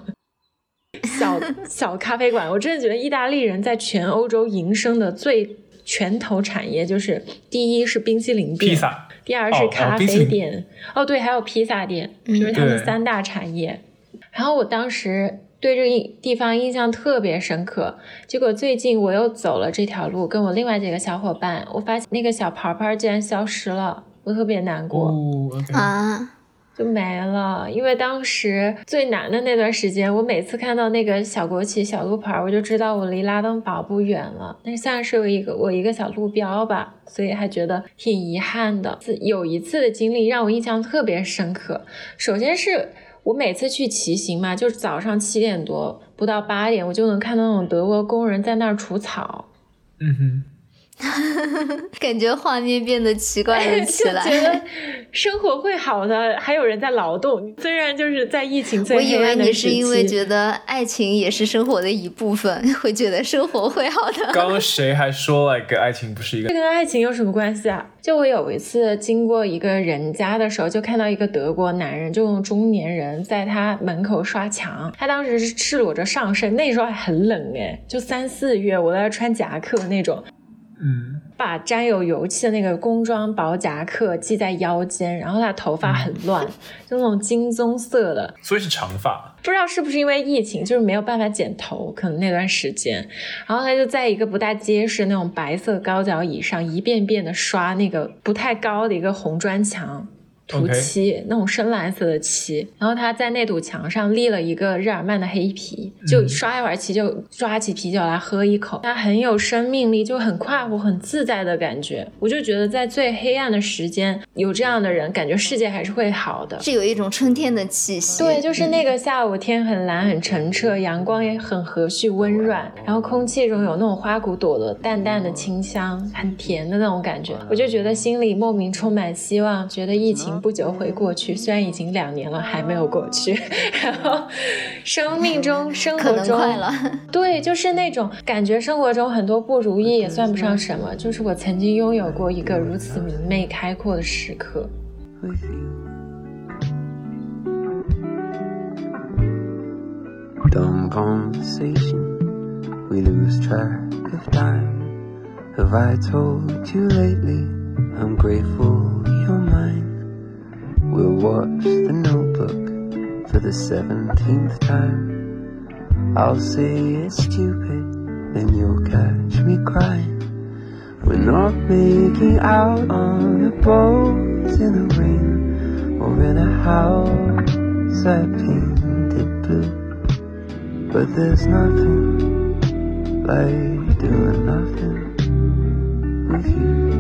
小小咖啡馆，我真的觉得意大利人在全欧洲营生的最拳头产业就是：第一是冰淇淋店，披萨；第二是咖啡店，哦，哦对，还有披萨店，就是他们三大产业。嗯、然后我当时对这个地方印象特别深刻，结果最近我又走了这条路，跟我另外几个小伙伴，我发现那个小牌牌竟然消失了。我特别难过、oh, okay. 啊，就没了。因为当时最难的那段时间，我每次看到那个小国旗小路牌，我就知道我离拉登堡不远了，但是像是有一个我一个小路标吧，所以还觉得挺遗憾的。有一次的经历让我印象特别深刻，首先是我每次去骑行嘛，就是早上七点多不到八点，我就能看到那种德国工人在那儿除草。嗯哼感觉画面变得奇怪了起来，就觉得生活会好的，还有人在劳动。虽然就是在疫情最黑暗的时期，我以为你是因为觉得爱情也是生活的一部分，会觉得生活会好的。刚刚谁还说了跟爱情不是一个？这跟爱情有什么关系啊？就我有一次经过一个人家的时候，就看到一个德国男人，就用中年人在他门口刷墙。他当时是赤裸着上身，那时候还很冷哎，就三四月，我都要穿夹克那种。嗯，把沾有油漆的那个工装薄夹克系在腰间，然后他头发很乱、嗯、就那种金棕色的，所以是长发。不知道是不是因为疫情，就是没有办法剪头，可能那段时间。然后他就在一个不大结实那种白色高脚椅上一遍遍的刷那个不太高的一个红砖墙，涂漆、okay. 那种深蓝色的漆，然后他在那堵墙上立了一个日耳曼的黑啤，就刷一会儿漆就抓起啤酒来喝一口，他很有生命力，就很快活很自在的感觉。我就觉得在最黑暗的时间有这样的人，感觉世界还是会好的，是有一种春天的气息。对，就是那个下午天很蓝很澄澈，阳光也很和煦温软，然后空气中有那种花骨朵的淡淡的清香，很甜的那种感觉。我就觉得心里莫名充满希望，觉得疫情不久会过去，虽然已经两年了还没有过去。然后生命中生活中可能快了，对，就是那种感觉，生活中很多不如意也算不上什么，就是我曾经拥有过一个如此明媚开阔的时刻。Dumb conversation, we lose track of time. Have I told you lately I'm grateful you're mine?We'll watch The Notebook for the seventeenth time. I'll say it's stupid, then you'll catch me crying. We're not making out on a boat in the rain, or in a house I painted blue. But there's nothing like doing nothing with you.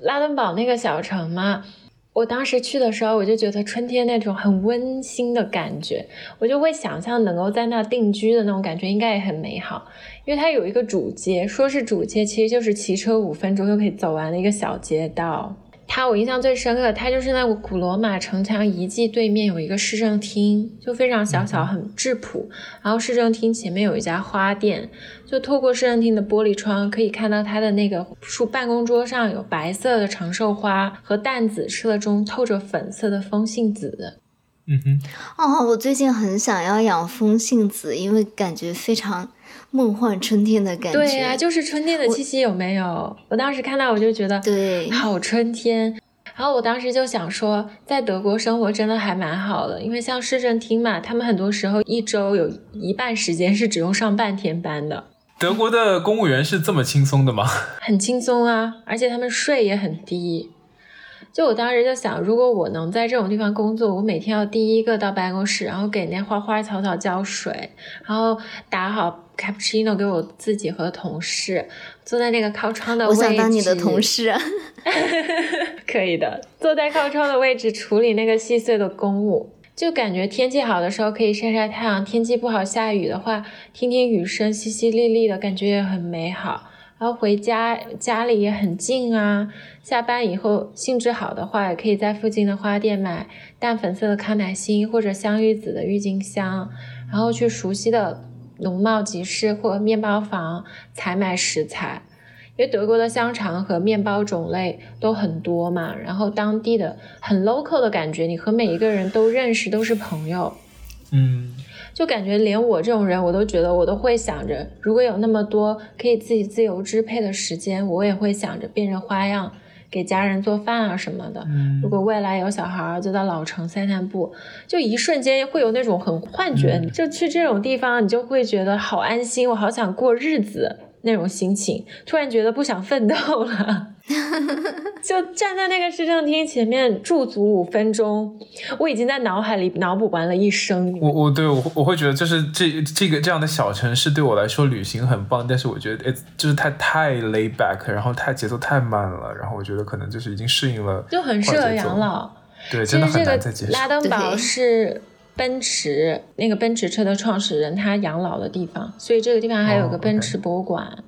拉登堡那个小城嘛，我当时去的时候，我就觉得春天那种很温馨的感觉，我就会想象能够在那定居的那种感觉应该也很美好。因为它有一个主街，说是主街，其实就是骑车五分钟就可以走完的一个小街道。它我印象最深刻，它就是那个古罗马城墙遗迹对面有一个市政厅，就非常小巧很质朴，然后市政厅前面有一家花店，就透过市政厅的玻璃窗可以看到它的那个树办公桌上有白色的长寿花和淡紫色中透着粉色的风信子。嗯哼，哦，我最近很想要养风信子，因为感觉非常梦幻春天的感觉。对啊，就是春天的气息有没有？ 我, 我当时看到我就觉得对，好春天。然后我当时就想说在德国生活真的还蛮好的，因为像市政厅嘛，他们很多时候一周有一半时间是只用上半天班的。德国的公务员是这么轻松的吗？很轻松啊，而且他们税也很低。就我当时就想，如果我能在这种地方工作，我每天要第一个到办公室，然后给那花花草草浇水，然后打好 cappuccino 给我自己和同事，坐在那个靠窗的位置。我想当你的同事、啊、可以的，坐在靠窗的位置处理那个细碎的公务。就感觉天气好的时候可以晒晒太阳，天气不好下雨的话听听雨声，淅淅沥沥的感觉也很美好。然后回家，家里也很近啊，下班以后兴致好的话也可以在附近的花店买淡粉色的康乃馨或者香芋紫的郁金香，然后去熟悉的农贸集市或面包房采买食材。因为德国的香肠和面包种类都很多嘛，然后当地的很 local 的感觉，你和每一个人都认识，都是朋友。嗯，就感觉连我这种人，我都觉得我都会想着，如果有那么多可以自己自由支配的时间，我也会想着变着花样给家人做饭啊什么的。如果未来有小孩，就到老城散散步，就一瞬间会有那种很幻觉，就去这种地方你就会觉得好安心，我好想过日子。那种心情，突然觉得不想奋斗了。就站在那个市政厅前面驻足五分钟，我已经在脑海里脑补完了一生。我我对我我会觉得就是这这个这样的小城市对我来说旅行很棒，但是我觉得就是它太 laid back， 然后太节奏太慢了，然后我觉得可能就是已经适应了，就很适合养老。对，真的很难再接受。拉登堡是奔驰那个奔驰车的创始人他养老的地方，所以这个地方还有个奔驰博物馆。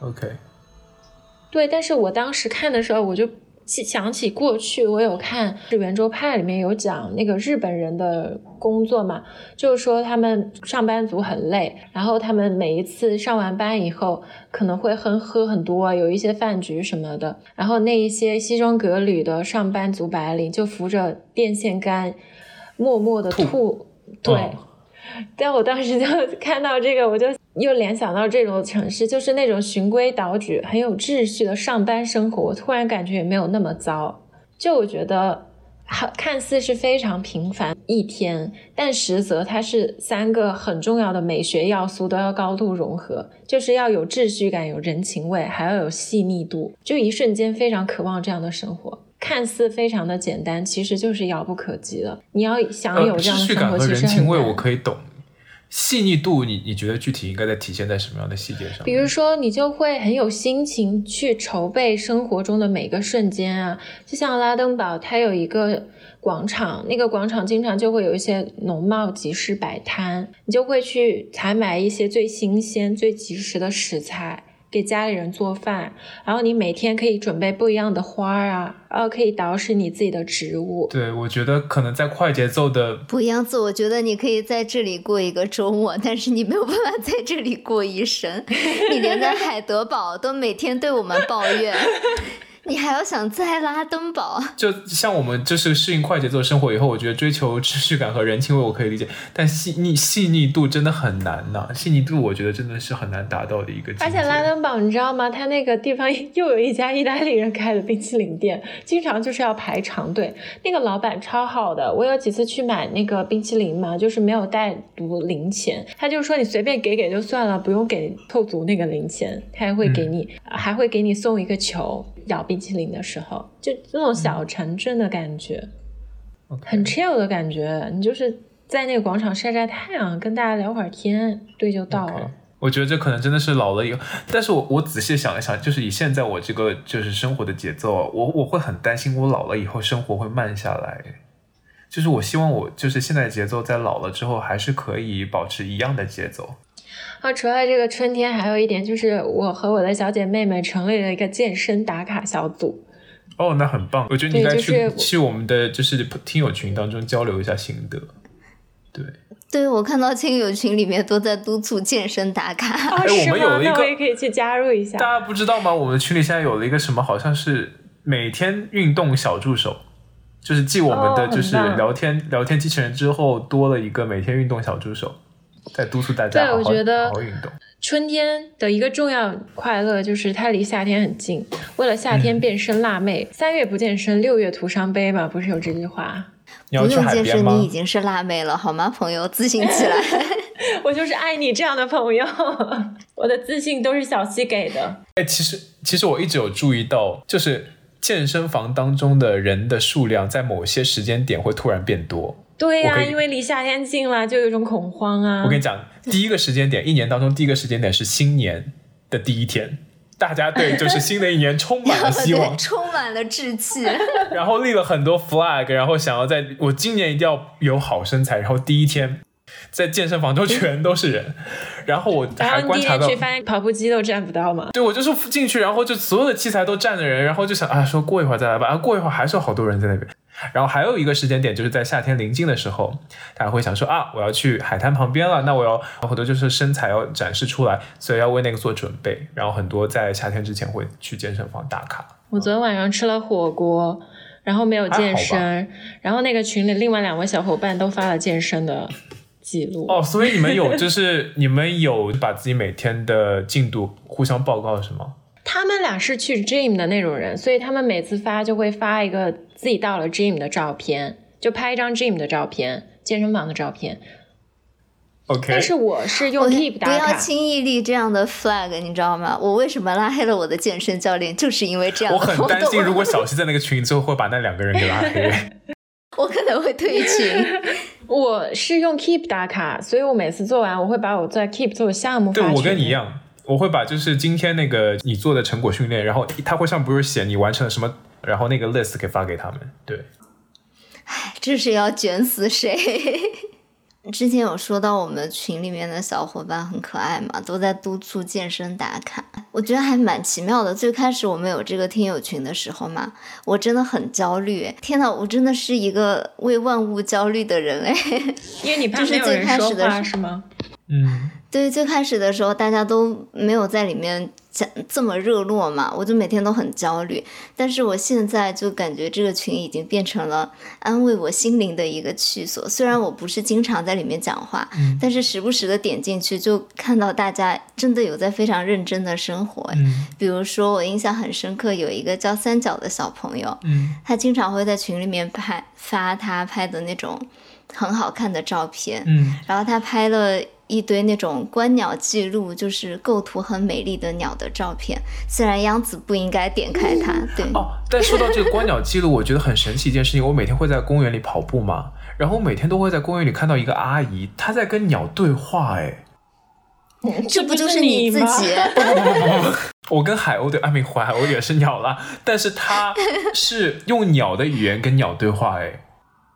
Oh, OK, okay.对，但是我当时看的时候，我就想起过去我有看《圆桌派》里面有讲那个日本人的工作嘛，就是说他们上班族很累，然后他们每一次上完班以后可能会很喝很多，有一些饭局什么的，然后那一些西装革履的上班族白领就扶着电线杆默默的 吐, 吐对、嗯、但我当时就看到这个我就又联想到这种城市，就是那种循规蹈矩很有秩序的上班生活，我突然感觉也没有那么糟。就我觉得看似是非常平凡一天，但实则它是三个很重要的美学要素都要高度融合，就是要有秩序感，有人情味，还要有细腻度，就一瞬间非常渴望这样的生活。看似非常的简单，其实就是遥不可及的，你要想有这样的生活、呃、秩序感和人情味我可以懂，细腻度你你觉得具体应该在体现在什么样的细节上？比如说你就会很有心情去筹备生活中的每个瞬间啊，就像拉登堡它有一个广场，那个广场经常就会有一些农贸集市摆摊，你就会去采买一些最新鲜最及时的食材给家里人做饭，然后你每天可以准备不一样的花啊，然后可以捯饬你自己的植物。对，我觉得可能在快节奏的不一样子，我觉得你可以在这里过一个周末，但是你没有办法在这里过一生。你连在海德堡都每天对我们抱怨，你还要想在拉登堡。就像我们就是适应快节奏生活以后，我觉得追求秩序感和人情味我可以理解，但细腻细腻度真的很难呐、啊，细腻度我觉得真的是很难达到的一个境界。而且拉登堡你知道吗？它那个地方又有一家意大利人开的冰淇淋店，经常就是要排长队。那个老板超好的，我有几次去买那个冰淇淋嘛，就是没有带足零钱，他就说你随便给给就算了，不用给凑足那个零钱，他还会给你、嗯、还会给你送一个球。咬冰淇淋的时候，就这种小城镇的感觉、嗯、很 chill 的感觉，你就是在那个广场晒晒太阳，跟大家聊会儿天，对就到了、okay. 我觉得这可能真的是老了以后，但是我我仔细想一想，就是以现在我这个就是生活的节奏，我我会很担心我老了以后生活会慢下来，就是我希望我就是现在节奏在老了之后还是可以保持一样的节奏。啊，除了这个春天还有一点就是我和我的小姐妹们成立了一个健身打卡小组。哦，那很棒，我觉得你应该去、就是、去我们的就是听友群当中交流一下心得。对对，我看到亲友群里面都在督促健身打卡。哦，是吗？那我也可以去加入一下。大家不知道吗？我们群里现在有了一个什么，好像是每天运动小助手，就是继我们的就是聊天、哦、聊天机器人之后多了一个每天运动小助手，在督促大家好好运动。对，我觉得春天的一个重要快乐就是它离夏天很近，为了夏天变身辣妹、嗯、三月不健身六月徒伤悲吧，不是有这句话。你要去海边吗？不用健身你已经是辣妹了好吗？朋友自信起来。我就是爱你这样的朋友。我的自信都是小西给的、哎、其实其实我一直有注意到，就是健身房当中的人的数量在某些时间点会突然变多。对呀、啊，因为离夏天近了，就有一种恐慌啊。我跟你讲，第一个时间点，一年当中第一个时间点是新年的第一天，大家对就是新的一年充满了希望，充满了志气，然后立了很多 flag， 然后想要在我今年一定要有好身材，然后第一天在健身房都全都是人，然后我还观察到，然后你进去发现跑步机都占不到嘛。对，我就是进去，然后就所有的器材都占着人，然后就想啊，说过一会儿再来吧，啊，过一会儿还是有好多人在那边。然后还有一个时间点就是在夏天临近的时候，大家会想说啊，我要去海滩旁边了，那我要很多就是身材要展示出来，所以要为那个做准备，然后很多在夏天之前会去健身房打卡。我昨天晚上吃了火锅，然后没有健身，然后那个群里另外两位小伙伴都发了健身的记录。哦，所以你们有就是你们有把自己每天的进度互相报告是吗？他们俩是去 gym 的那种人，所以他们每次发就会发一个自己到了 gym 的照片，就拍一张 gym 的照片，健身房的照片。OK， 但是我是用 Keep 打卡。不要轻易立这样的 flag， 你知道吗？我为什么拉黑了我的健身教练，就是因为这样的。我很担心，如果小西在那个群之后会把那两个人给拉黑。我可能会退群。我是用 Keep 打卡，所以我每次做完，我会把我在 Keep 做的项目发群。对，我跟你一样，我会把就是今天那个你做的成果训练，然后他会上不是写你完成了什么，然后那个 list 给发给他们。对，唉，这是要卷死谁？之前有说到我们群里面的小伙伴很可爱嘛，都在督促健身打卡，我觉得还蛮奇妙的。最开始我们有这个听友群的时候嘛，我真的很焦虑，天哪，我真的是一个为万物焦虑的人。哎，因为你怕没有人说话是吗？嗯，对，最开始的时候大家都没有在里面这么热络嘛，我就每天都很焦虑。但是我现在就感觉这个群已经变成了安慰我心灵的一个去所，虽然我不是经常在里面讲话、嗯、但是时不时的点进去就看到大家真的有在非常认真的生活、嗯、比如说我印象很深刻有一个叫三角的小朋友、嗯、他经常会在群里面拍发他拍的那种很好看的照片、嗯、然后他拍了一堆那种观鸟记录，就是构图很美丽的鸟的照片，虽然样子不应该点开它。对哦，但说到这个观鸟记录我觉得很神奇一件事情，我每天会在公园里跑步嘛，然后每天都会在公园里看到一个阿姨，她在跟鸟对话。哎，这不就是你自己？不不不不不，我跟海鸥对，啊，没，海鸥也是鸟啦，但是她是用鸟的语言跟鸟对话。哎，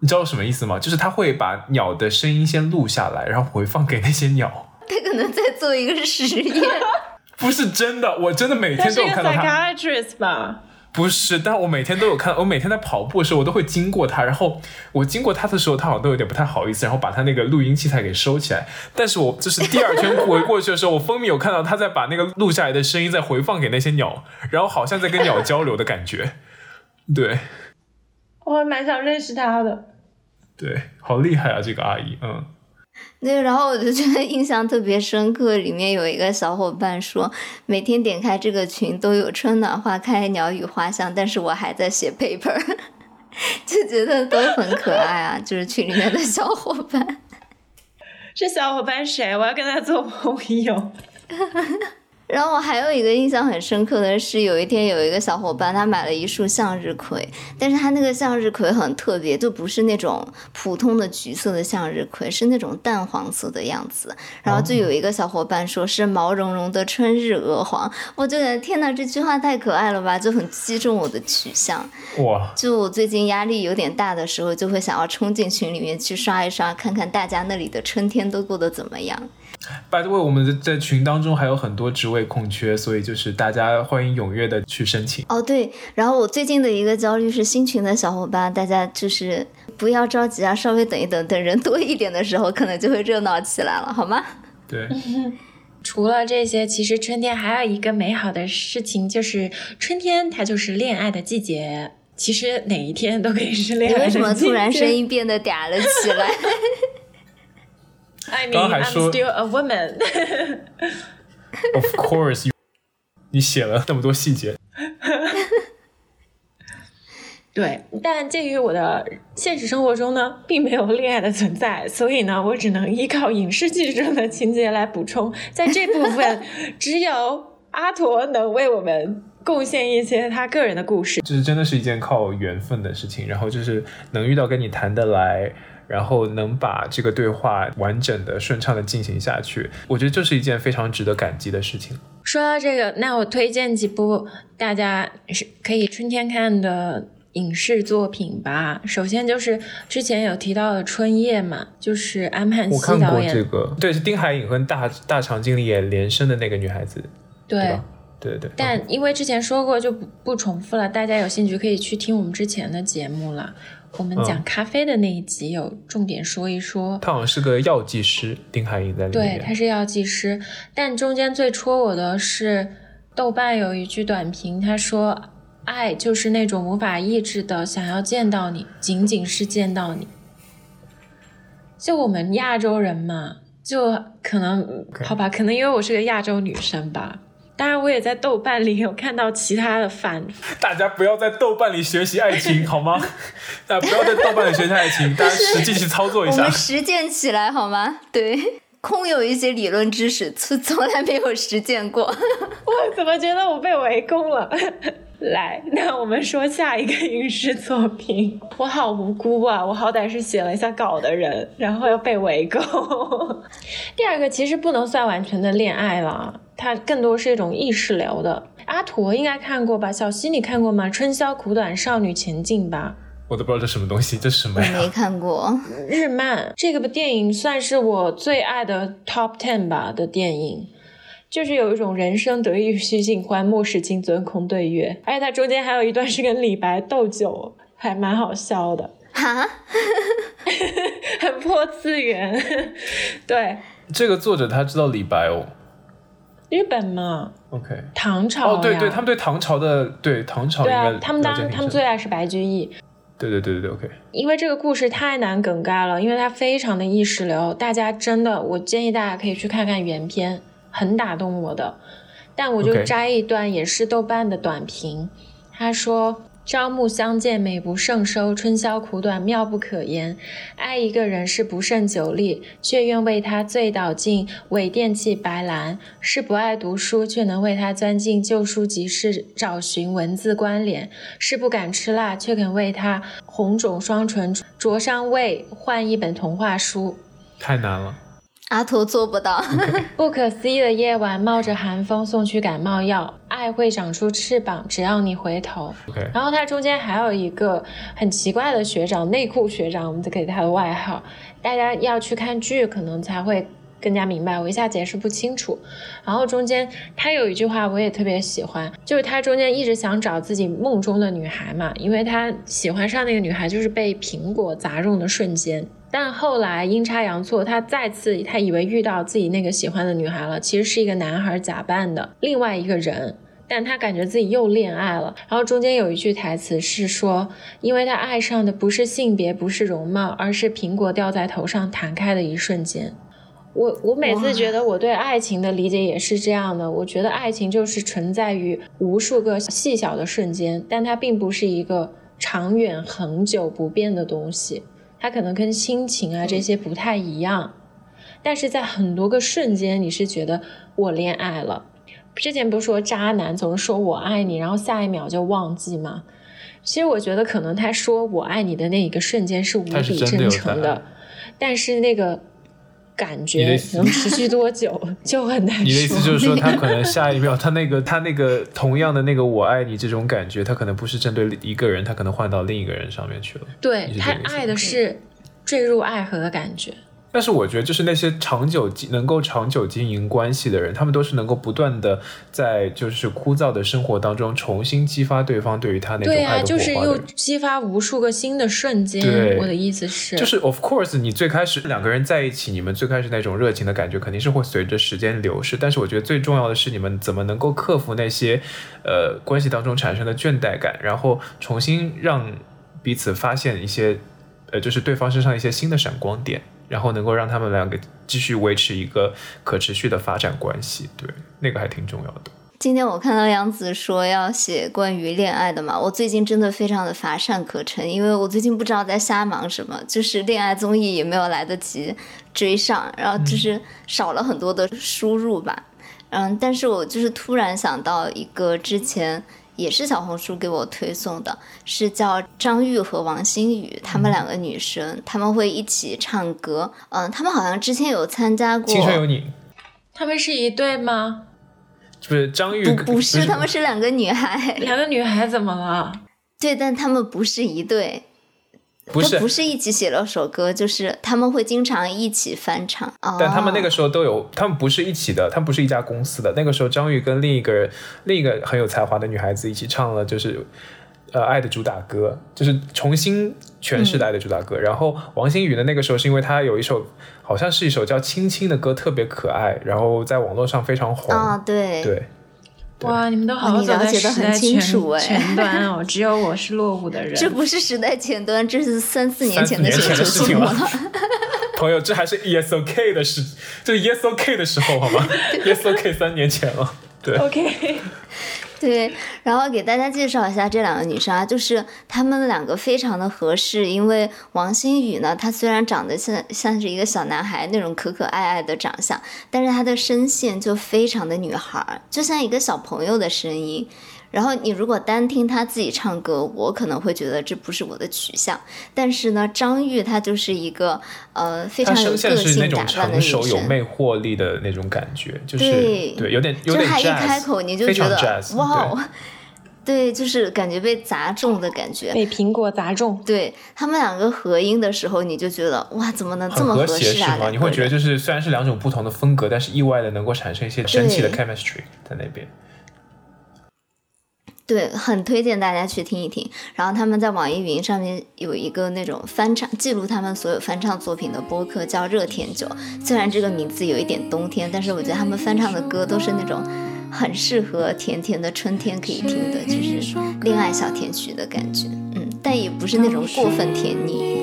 你知道什么意思吗？就是他会把鸟的声音先录下来，然后回放给那些鸟。他可能在做一个实验。不是真的，我真的每天都有看到他。他是一个 psychiatrist 吧？不是，但我每天都有看，我每天在跑步的时候，我都会经过他，然后我经过他的时候，他好像都有点不太好意思，然后把他那个录音器材给收起来。但是我就是第二圈回过去的时候，我分明有看到他在把那个录下来的声音再回放给那些鸟，然后好像在跟鸟交流的感觉。对，我还蛮想认识他的。对，好厉害啊这个阿姨。嗯，对，然后我就觉得印象特别深刻，里面有一个小伙伴说每天点开这个群都有春暖花开鸟语花香，但是我还在写 paper。 就觉得都很可爱啊。就是群里面的小伙伴。这小伙伴谁？我要跟他做朋友。然后我还有一个印象很深刻的是，有一天有一个小伙伴他买了一束向日葵，但是他那个向日葵很特别，就不是那种普通的橘色的向日葵，是那种淡黄色的样子。然后就有一个小伙伴说是毛茸茸的春日鹅黄，我就觉得天哪，这句话太可爱了吧，就很击中我的取向。哇！就我最近压力有点大的时候，就会想要冲进群里面去刷一刷，看看大家那里的春天都过得怎么样。By the way， 我们在群当中还有很多职位空缺，所以就是大家欢迎踊跃的去申请。哦，对，然后我最近的一个焦虑是新群的小伙伴，大家就是不要着急啊，稍微等一等，等人多一点的时候，可能就会热闹起来了，好吗？对。除了这些，其实春天还有一个美好的事情，就是春天它就是恋爱的季节。其实哪一天都可以是恋爱的季节。你为什么突然声音变得嗲了起来？I mean, 刚刚还说 I'm still a woman. Of course, you... 你写了那么多细节。对，但鉴于我的现实生活中呢，并没有恋爱的存在，所以呢，我只能依靠影视剧中的情节来补充。在这部分，只有阿陀能为我们贡献一些他个人的故事。就是真的是一件靠缘分的事情，然后就是能遇到跟你谈得来，然后能把这个对话完整的顺畅的进行下去，我觉得这是一件非常值得感激的事情。说到这个，那我推荐几部大家是可以春天看的影视作品吧。首先就是之前有提到的春夜嘛，就是安汉熙导演，我看过这个。对，是丁海寅和大大长今里演连生的那个女孩子。 对， 对吧？对对，但因为之前说过就 不, 不重复了，大家有兴趣可以去听我们之前的节目了，我们讲咖啡的那一集有重点说一说。嗯，他好像是个药剂师，丁海寅在里面。对，他是药剂师，但中间最戳我的是豆瓣有一句短评，他说爱就是那种无法抑制的想要见到你，仅仅是见到你。就我们亚洲人嘛，就可能，okay. 好吧，可能因为我是个亚洲女生吧。当然我也在豆瓣里有看到其他的反，大家不要在豆瓣里学习爱情好吗？大家不要在豆瓣里学习爱情，大家实际去操作一下，我们实践起来好吗？对，空有一些理论知识，从从来没有实践过。我怎么觉得我被围攻了？来，那我们说下一个影视作品。我好无辜啊，我好歹是写了一下稿的人，然后又被围攻。第二个其实不能算完全的恋爱了，它更多是一种意识流的。阿驼应该看过吧？小溪你看过吗？春宵苦短，少女前进吧。我都不知道这什么东西，这是什么呀？我没看过。日漫，这个电影算是我最爱的 top ten 吧的电影，就是有一种人生得意须尽欢，莫使金樽空对月。而且它中间还有一段是跟李白斗酒，还蛮好笑的。哈，很破次元。对，这个作者他知道李白哦。日本嘛 ，OK， 唐朝呀。哦，对对，他们对唐朝的对唐朝应该对啊，他们当他们最爱是白居易。对对对对对 ，OK。因为这个故事太难梗概了，因为它非常的意识流，大家真的，我建议大家可以去看看原片，很打动我的。但我就摘一段，也是豆瓣的短评， okay. 他说：“朝暮相见，美不胜收；春宵苦短，妙不可言。爱一个人是不胜酒力，却愿为他醉倒尽，唯惦记白兰。是不爱读书，却能为他钻进旧书集市找寻文字关联。是不敢吃辣，却肯为他红肿双唇，灼伤胃，换一本童话书。”太难了。阿驼做不到。不可思议的夜晚，冒着寒风送去感冒药，爱会长出翅膀，只要你回头、okay. 然后他中间还有一个很奇怪的学长，内裤学长，我们给他的外号，大家要去看剧可能才会更加明白，我一下解释不清楚。然后中间他有一句话我也特别喜欢，就是他中间一直想找自己梦中的女孩嘛，因为他喜欢上那个女孩就是被苹果砸中的瞬间，但后来阴差阳错，他再次他以为遇到自己那个喜欢的女孩了，其实是一个男孩假扮的另外一个人，但他感觉自己又恋爱了。然后中间有一句台词是说，因为他爱上的不是性别，不是容貌，而是苹果掉在头上弹开的一瞬间。我我每次觉得我对爱情的理解也是这样的，我觉得爱情就是存在于无数个细小的瞬间，但它并不是一个长远恒久不变的东西，它可能跟亲情啊这些不太一样，但是在很多个瞬间你是觉得我恋爱了。之前不是说渣男总是说我爱你然后下一秒就忘记吗？其实我觉得可能他说我爱你的那一个瞬间是无比真诚 的, 的但是那个感觉能持续多久就很难说。你的意思就是说他可能下一秒他那个他那个同样的那个我爱你这种感觉，他可能不是针对一个人，他可能换到另一个人上面去了。对，他爱的是坠入爱河的感觉。但是我觉得就是那些长久能够长久经营关系的人，他们都是能够不断的在就是枯燥的生活当中重新激发对方对于他那种爱的火花的人。对啊，就是又激发无数个新的瞬间。对，我的意思是就是 of course 你最开始两个人在一起，你们最开始那种热情的感觉肯定是会随着时间流逝，但是我觉得最重要的是你们怎么能够克服那些呃关系当中产生的倦怠感，然后重新让彼此发现一些呃就是对方身上一些新的闪光点，然后能够让他们两个继续维持一个可持续的发展关系。对，那个还挺重要的。今天我看到杨子说要写关于恋爱的嘛，我最近真的非常的乏善可陈，因为我最近不知道在瞎忙什么，就是恋爱综艺也没有来得及追上，然后就是少了很多的输入吧。 嗯, 嗯，但是我就是突然想到一个之前也是小红书给我推送的，是叫张玉和王心宇，他们两个女生，他们会一起唱歌。嗯，他们好像之前有参加过《青春有你》。他们是一对吗？不是张玉，不不是，他们是两个女孩。两个女孩怎么了？对，但他们不是一对。不是不是一起写了首歌，就是他们会经常一起翻唱。但他们那个时候都有，他们不是一起的，他们不是一家公司的。那个时候张宇跟另一个另一个很有才华的女孩子一起唱了就是呃爱的主打歌，就是重新诠释的爱的主打歌、嗯、然后王心宇的那个时候是因为她有一首好像是一首叫亲亲的歌特别可爱，然后在网络上非常红啊。对对，哇，你们都好走在时代 前,、哦欸、前端哦，只有我是落伍的人。这不是时代前端，这是三四年前的事情了。朋友，这还是 E S O K 的时，这 E S O K 的时候好吗？E S O K 三年前了，对。OK，对，然后给大家介绍一下这两个女生啊，就是她们两个非常的合适，因为王星宇呢，他虽然长得像像是一个小男孩那种可可爱爱的长相，但是他的声线就非常的女孩，就像一个小朋友的声音。然后你如果单听他自己唱歌，我可能会觉得这不是我的取向。但是呢，张玉她就是一个呃非常有个性打扮的女生，她声线是那种成熟有魅惑力的那种感觉，就是对对，有点有点 jazz， 就她一开口你就觉得 jazz， 哇。对，就是感觉被砸中的感觉，被苹果砸中。对，他们两个合音的时候，你就觉得哇，怎么能这么合适啊？你会觉得就是虽然是两种不同的风格，但是意外的能够产生一些神奇的 chemistry 在那边。对，很推荐大家去听一听。然后他们在网易云上面有一个那种翻唱，记录他们所有翻唱作品的播客，叫热甜酒。虽然这个名字有一点冬天，但是我觉得他们翻唱的歌都是那种很适合甜甜的春天可以听的，就是恋爱小甜曲的感觉。嗯，但也不是那种过分甜腻。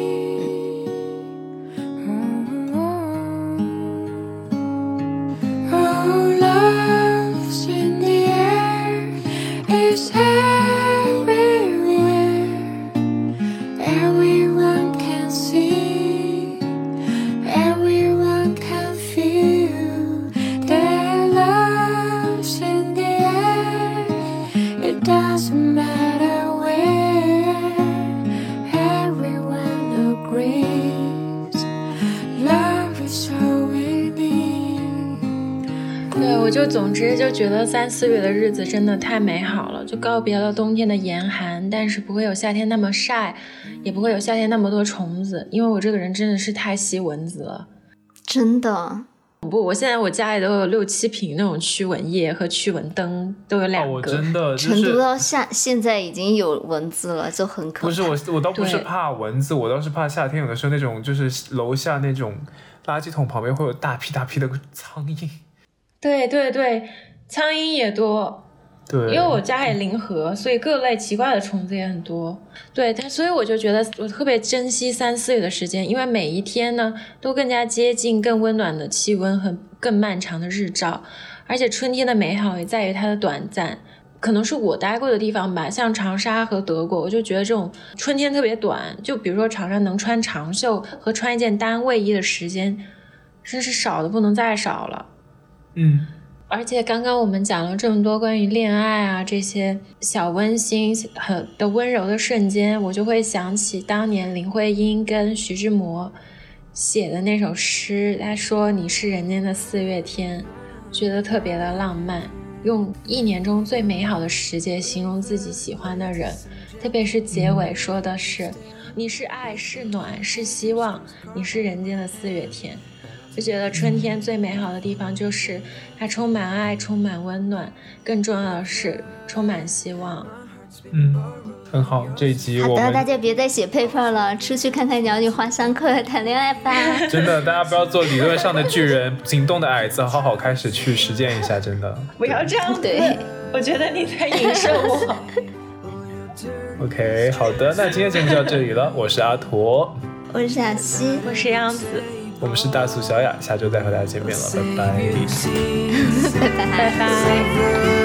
觉得三四月的日子真的太美好了，就告别了冬天的严寒，但是不会有夏天那么晒，也不会有夏天那么多虫子，因为我这个人真的是太吸蚊子了，真的。不，我现在我家里都有六七瓶那种驱蚊液和驱蚊灯，都有两个。哦、我真的、就是、成都到夏现在已经有蚊子了，就很可怕。不是我，我倒不是怕蚊子，我倒是怕夏天有的时候那种就是楼下那种垃圾桶旁边会有大批大批的苍蝇。对对对。苍蝇也多，对，因为我家也临河，所以各类奇怪的虫子也很多。对，但所以我就觉得我特别珍惜三四月的时间，因为每一天呢都更加接近更温暖的气温和更漫长的日照，而且春天的美好也在于它的短暂。可能是我待过的地方吧，像长沙和德国，我就觉得这种春天特别短。就比如说长沙能穿长袖和穿一件单卫衣的时间，真是少的不能再少了。嗯。而且刚刚我们讲了这么多关于恋爱啊这些小温馨很的温柔的瞬间，我就会想起当年林徽因跟徐志摩写的那首诗，他说你是人间的四月天，觉得特别的浪漫，用一年中最美好的时节形容自己喜欢的人，特别是结尾说的是你是爱是暖是希望，你是人间的四月天。就觉得春天最美好的地方就是它充满爱，充满温暖，更重要的是充满希望。嗯，很好，这一集我们好的，大家别再写 paper 了，出去看看鸟语花香，快快谈恋爱吧。真的，大家不要做理论上的巨人，行动的矮子，好好开始去实践一下，真的。不要这样子，对，我觉得你在影射我。OK， 好的，那今天节目就到这里了。我是阿驼，我是小西，我是样子。我们是大苏小雅，下周再和大家见面了，拜拜，拜拜，拜拜。